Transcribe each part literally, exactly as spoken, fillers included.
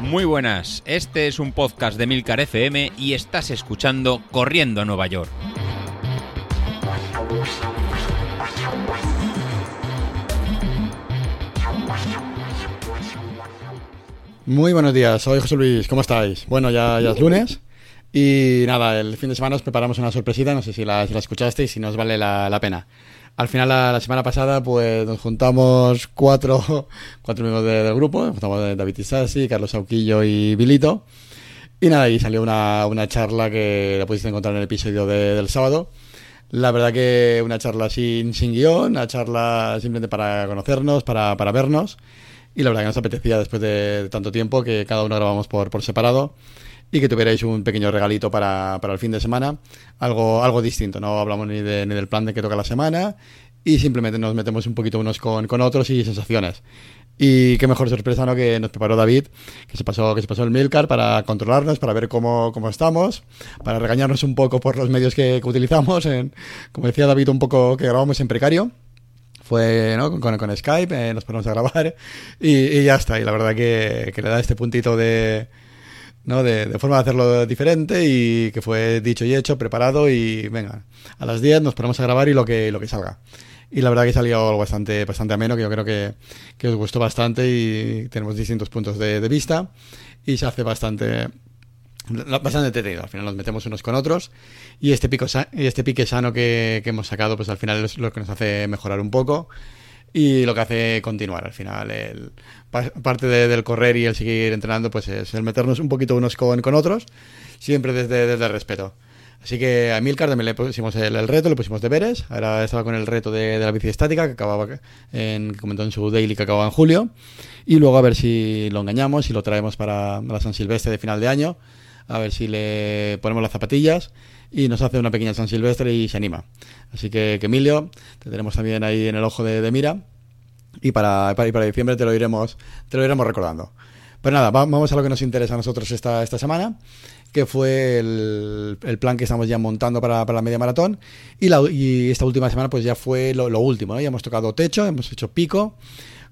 Muy buenas, este es un podcast de Emilcar F M y estás escuchando Corriendo a Nueva York. Muy buenos días, soy José Luis, ¿cómo estáis? Bueno, ya, ya es lunes y nada, el fin de semana os preparamos una sorpresita, no sé si la, si la escuchasteis y si nos vale la, la pena. Al final, la, la semana pasada, pues nos juntamos cuatro, cuatro miembros de, del grupo. Nos juntamos David Isasi, Carlos Sauquillo y Vilito. Y nada, ahí salió una, una charla que la pudiste encontrar en el episodio de, del sábado. La verdad que una charla sin, sin guión, una charla simplemente para conocernos, para, para vernos. Y la verdad que nos apetecía, después de, de tanto tiempo, que cada uno grabamos por, por separado. Y que tuvierais un pequeño regalito para, para el fin de semana, algo algo distinto, no hablamos ni, de, ni del plan de que toca la semana y simplemente nos metemos un poquito unos con, con otros y sensaciones. Y qué mejor sorpresa, ¿no?, que nos preparó David, que se pasó que se pasó el Milcar para controlarnos, para ver cómo, cómo estamos, para regañarnos un poco por los medios que, que utilizamos, en, como decía David, un poco que grabamos en precario. Fue, ¿no?, con, con Skype, eh, nos ponemos a grabar y, y ya está. Y la verdad que, que le da este puntito de... ¿no? De, de forma de hacerlo diferente y que fue dicho y hecho, preparado y venga, a las diez nos ponemos a grabar y lo que lo que salga. Y la verdad que salió algo bastante, bastante ameno, que yo creo que, que os gustó bastante y tenemos distintos puntos de, de vista y se hace bastante, bastante entretenido. Al final nos metemos unos con otros y este, pico, este pique sano que, que hemos sacado, pues al final es lo que nos hace mejorar un poco. Y lo que hace continuar al final, el, parte de, del correr y el seguir entrenando, pues es el meternos un poquito unos con, con otros, siempre desde, desde el respeto. Así que a Emilcar también le pusimos el, el reto, le pusimos deberes. Ahora estaba con el reto de, de la bici estática, que acababa en, que comentó en su daily, que acababa en julio. Y luego a ver si lo engañamos, si lo traemos para la San Silvestre de final de año, a ver si le ponemos las zapatillas y nos hace una pequeña San Silvestre y se anima. Así que, que Emilio, te tenemos también ahí en el ojo de, de mira y para, para, y para diciembre te lo iremos te lo iremos recordando. Pero nada, vamos a lo que nos interesa a nosotros esta, esta semana, que fue el, el plan que estamos ya montando para, para la media maratón y, la, y esta última semana pues ya fue lo, lo último, ¿no? Ya hemos tocado techo, hemos hecho pico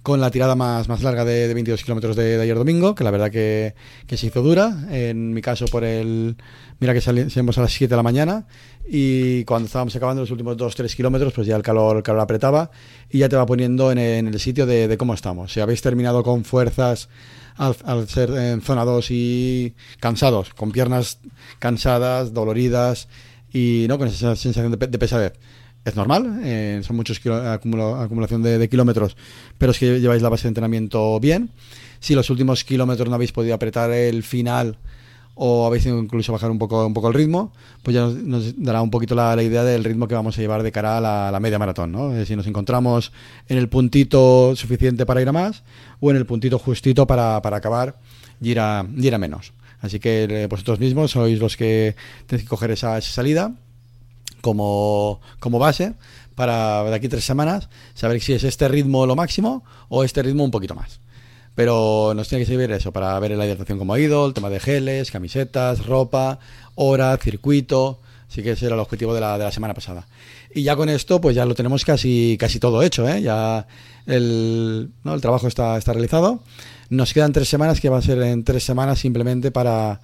con la tirada más, más larga de, de veintidós kilómetros de, de ayer domingo, que la verdad que, que se hizo dura. En mi caso, por el... Mira que salimos a las siete de la mañana y cuando estábamos acabando los últimos dos o tres kilómetros, pues ya el calor, el calor apretaba y ya te va poniendo en, en el sitio de, de cómo estamos. Si habéis terminado con fuerzas al, al ser en zona dos y cansados, con piernas cansadas, doloridas y no con esa sensación de, de pesadez. Es normal, eh, son muchos kilo, acumulo, acumulación de, de kilómetros, pero es que lleváis la base de entrenamiento bien. Si los últimos kilómetros no habéis podido apretar el final o habéis tenido incluso bajar un poco un poco el ritmo, pues ya nos, nos dará un poquito la, la idea del ritmo que vamos a llevar de cara a la, la media maratón, ¿no? Eh, si nos encontramos en el puntito suficiente para ir a más o en el puntito justito para, para acabar y ir a, y ir a menos. Así que eh, vosotros mismos sois los que tenéis que coger esa, esa salida como como base para de aquí tres semanas saber si es este ritmo lo máximo o este ritmo un poquito más, pero nos tiene que servir eso para ver la hidratación como ha ido, el tema de geles, camisetas, ropa, hora, circuito. Así que ese era el objetivo de la, de la semana pasada y ya con esto pues ya lo tenemos casi casi todo hecho, ¿eh? Ya el, ¿no?, el trabajo está, está realizado. Nos quedan tres semanas que va a ser en tres semanas simplemente para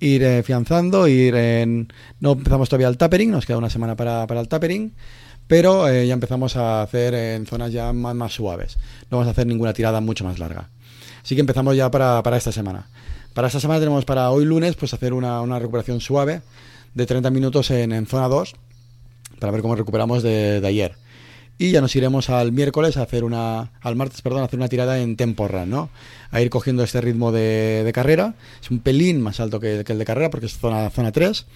ir eh, fianzando, ir en... No empezamos todavía el tapering, nos queda una semana para, para el tapering, pero eh, ya empezamos a hacer en zonas ya más, más suaves. No vamos a hacer ninguna tirada mucho más larga. Así que empezamos ya para, para esta semana. Para esta semana tenemos para hoy lunes pues hacer una, una recuperación suave de treinta minutos en, en zona dos para ver cómo recuperamos de, de ayer. Y ya nos iremos al miércoles a hacer una... Al martes, perdón, a hacer una tirada en tempo run, ¿no? A ir cogiendo este ritmo de, de carrera. Es un pelín más alto que, que el de carrera porque es zona, zona tres.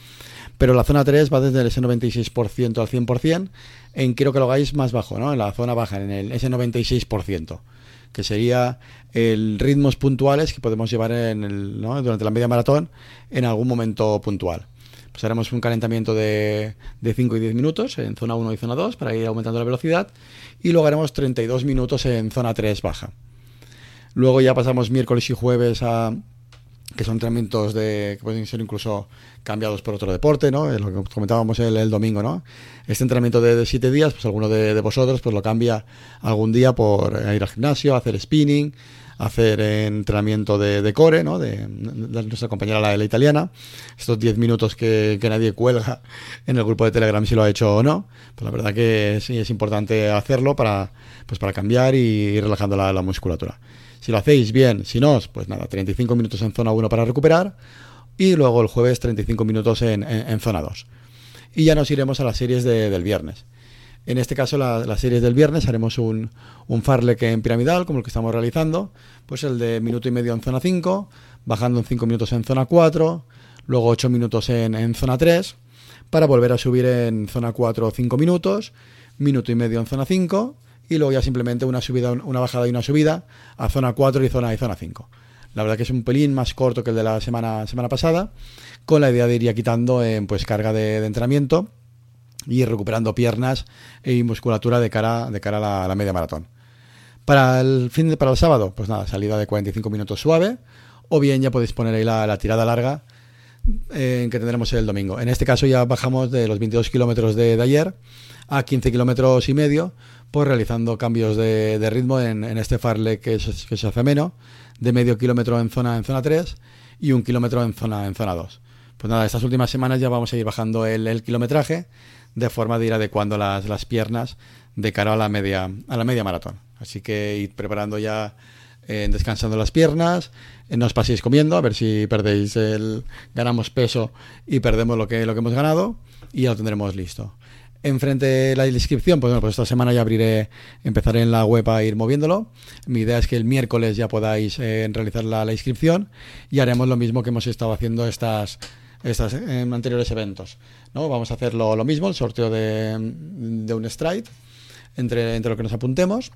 Pero la zona tres va desde el ese noventa y seis por ciento al cien por ciento. En quiero que lo hagáis más bajo, ¿no? En la zona baja, en el ese noventa y seis por ciento. Que sería el ritmos puntuales que podemos llevar en el, ¿no?, durante la media maratón en algún momento puntual. Pues haremos un calentamiento de, de cinco y diez minutos en zona uno y zona dos para ir aumentando la velocidad y luego haremos treinta y dos minutos en zona tres baja. Luego ya pasamos miércoles y jueves a, que son entrenamientos de, que pueden ser incluso cambiados por otro deporte, ¿no? Es lo que comentábamos el, el domingo, ¿no? Este entrenamiento de, de siete días, pues alguno de, de vosotros pues lo cambia algún día por ir al gimnasio, hacer spinning, hacer entrenamiento de, de core, ¿no? De, de nuestra compañera la, la italiana. Estos diez minutos que, que nadie cuelga en el grupo de Telegram si lo ha hecho o no. Pues la verdad que sí es importante hacerlo para, pues para cambiar y ir relajando la, la musculatura. Si lo hacéis bien, si no, pues nada, treinta y cinco minutos en zona uno para recuperar y luego el jueves treinta y cinco minutos en, en, en zona dos. Y ya nos iremos a las series de, del viernes. En este caso, la, las series del viernes haremos un, un fartlek en piramidal, como el que estamos realizando, pues el de minuto y medio en zona cinco, bajando en cinco minutos en zona cuatro, luego ocho minutos en, en zona tres, para volver a subir en zona cuatro cinco minutos, minuto y medio en zona cinco, y luego ya simplemente una subida, una bajada y una subida a zona cuatro y zona, y zona cinco. La verdad que es un pelín más corto que el de la semana, semana pasada, con la idea de ir ya quitando eh, pues carga de, de entrenamiento y recuperando piernas y musculatura de cara, de cara a, la, a la media maratón. Para el fin de, para el sábado, pues nada, salida de cuarenta y cinco minutos suave, o bien ya podéis poner ahí la, la tirada larga eh, que tendremos el domingo. En este caso ya bajamos de los veintidós kilómetros de, de ayer a quince kilómetros y medio, pues realizando cambios de, de ritmo en, en este fartlek que, es, que se hace menos, de medio kilómetro en zona en zona tres y un kilómetro en zona en zona dos. Pues nada, estas últimas semanas ya vamos a ir bajando el, el kilometraje de forma de ir adecuando las, las piernas de cara a la media a la media maratón. Así que ir preparando ya, eh, descansando las piernas, eh, no os paséis comiendo, a ver si perdéis el ganamos peso y perdemos lo que lo que hemos ganado y ya lo tendremos listo. Enfrente de la inscripción, pues bueno, pues esta semana ya abriré, empezaré en la web a ir moviéndolo. Mi idea es que el miércoles ya podáis eh, realizar la, la inscripción y haremos lo mismo que hemos estado haciendo estas, estas eh, anteriores eventos, ¿no? Vamos a hacer lo, lo mismo, el sorteo de, de un stride entre, entre lo que nos apuntemos.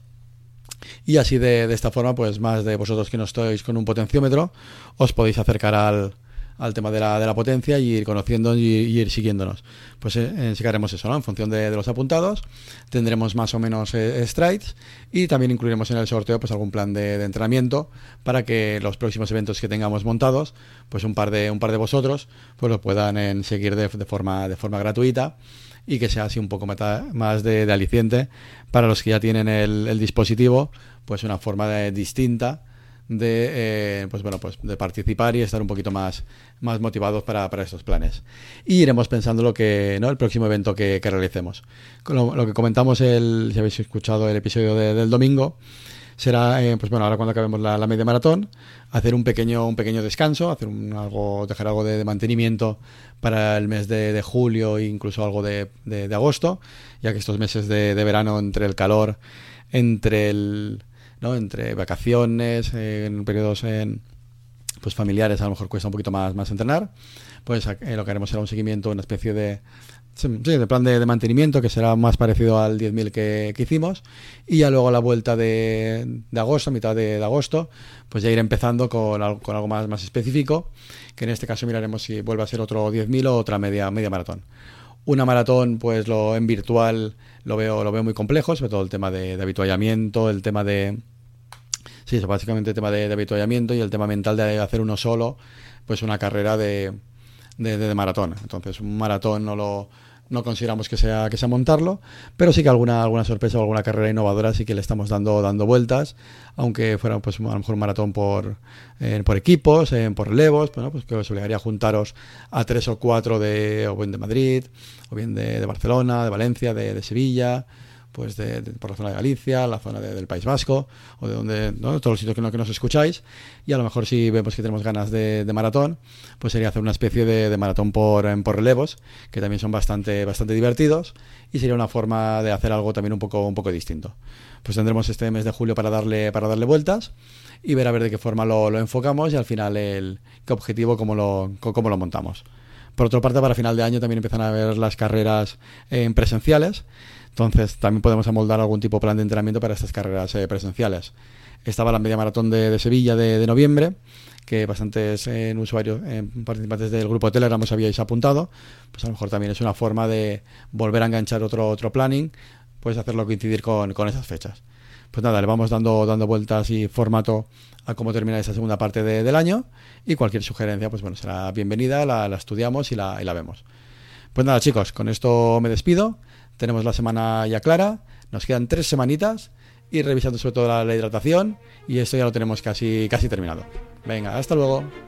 Y así de, de esta forma, pues más de vosotros que no estáis con un potenciómetro, os podéis acercar al... al tema de la, de la potencia y ir conociendo y, y ir siguiéndonos. Pues eh, sacaremos eso, ¿no? En función de, de los apuntados tendremos más o menos eh, strides y también incluiremos en el sorteo pues algún plan de, de entrenamiento para que los próximos eventos que tengamos montados, pues un par de un par de vosotros pues lo puedan eh, seguir de, de forma de forma gratuita y que sea así un poco más de, de aliciente para los que ya tienen el, el dispositivo, pues una forma de, distinta de eh, pues bueno pues de participar y estar un poquito más, más motivados para, para estos planes. Y iremos pensando lo que, ¿no?, el próximo evento que, que realicemos. Lo, lo que comentamos el, si habéis escuchado el episodio de, del domingo, será eh, pues bueno, ahora cuando acabemos la, la media maratón, hacer un pequeño, un pequeño descanso, hacer un, algo, dejar algo de, de mantenimiento para el mes de, de julio e incluso algo de, de, de agosto, ya que estos meses de, de verano, entre el calor, entre el ¿no? entre vacaciones, eh, en periodos en, pues familiares, a lo mejor cuesta un poquito más, más entrenar, pues eh, lo que haremos será un seguimiento, una especie de, sí, de plan de, de mantenimiento que será más parecido al diez mil que, que hicimos, y ya luego a la vuelta de, de agosto, a mitad de, de agosto, pues ya ir empezando con algo, con algo más, más específico, que en este caso miraremos si vuelve a ser otro diez mil o otra media, media maratón. Una maratón, pues lo en virtual lo veo, lo veo muy complejo, sobre todo el tema de, de habituallamiento, el tema de sí, eso, básicamente el tema de, de habituallamiento y el tema mental de hacer uno solo, pues una carrera de, de, de, de maratón. Entonces, un maratón no lo no consideramos que sea que sea montarlo, pero sí que alguna alguna sorpresa o alguna carrera innovadora sí que le estamos dando dando vueltas, aunque fuera pues a lo mejor un maratón por eh, por equipos, eh, por relevos, bueno, pues que os obligaría a juntaros a tres o cuatro de o bien de Madrid, o bien de, de Barcelona, de Valencia, de, de Sevilla, pues de, de, por la zona de Galicia, la zona de, del País Vasco, o de donde, ¿no?, todos los sitios que, no, que nos escucháis, y a lo mejor si vemos que tenemos ganas de, de maratón, pues sería hacer una especie de, de maratón por, por relevos, que también son bastante, bastante divertidos, y sería una forma de hacer algo también un poco, un poco distinto. Pues tendremos este mes de julio para darle, para darle vueltas, y ver a ver de qué forma lo, lo enfocamos, y al final el qué objetivo, cómo lo, cómo lo montamos. Por otra parte, para final de año también empiezan a haber las carreras eh, presenciales. Entonces también podemos amoldar algún tipo de plan de entrenamiento para estas carreras eh, presenciales. Estaba la media maratón de, de Sevilla de, de noviembre, que bastantes eh, usuarios, eh, participantes del grupo de Telegram os habíais apuntado. Pues a lo mejor también es una forma de volver a enganchar otro, otro planning, pues hacerlo coincidir con, con esas fechas. pues nada, le vamos dando, dando vueltas y formato a cómo termina esa segunda parte de, del año, y cualquier sugerencia, pues bueno, será bienvenida, la, la estudiamos y la, y la vemos. Pues nada, chicos, con esto me despido. Tenemos la semana ya clara, nos quedan tres semanitas, y revisando sobre todo la, la hidratación, y esto ya lo tenemos casi, casi terminado. Venga, hasta luego.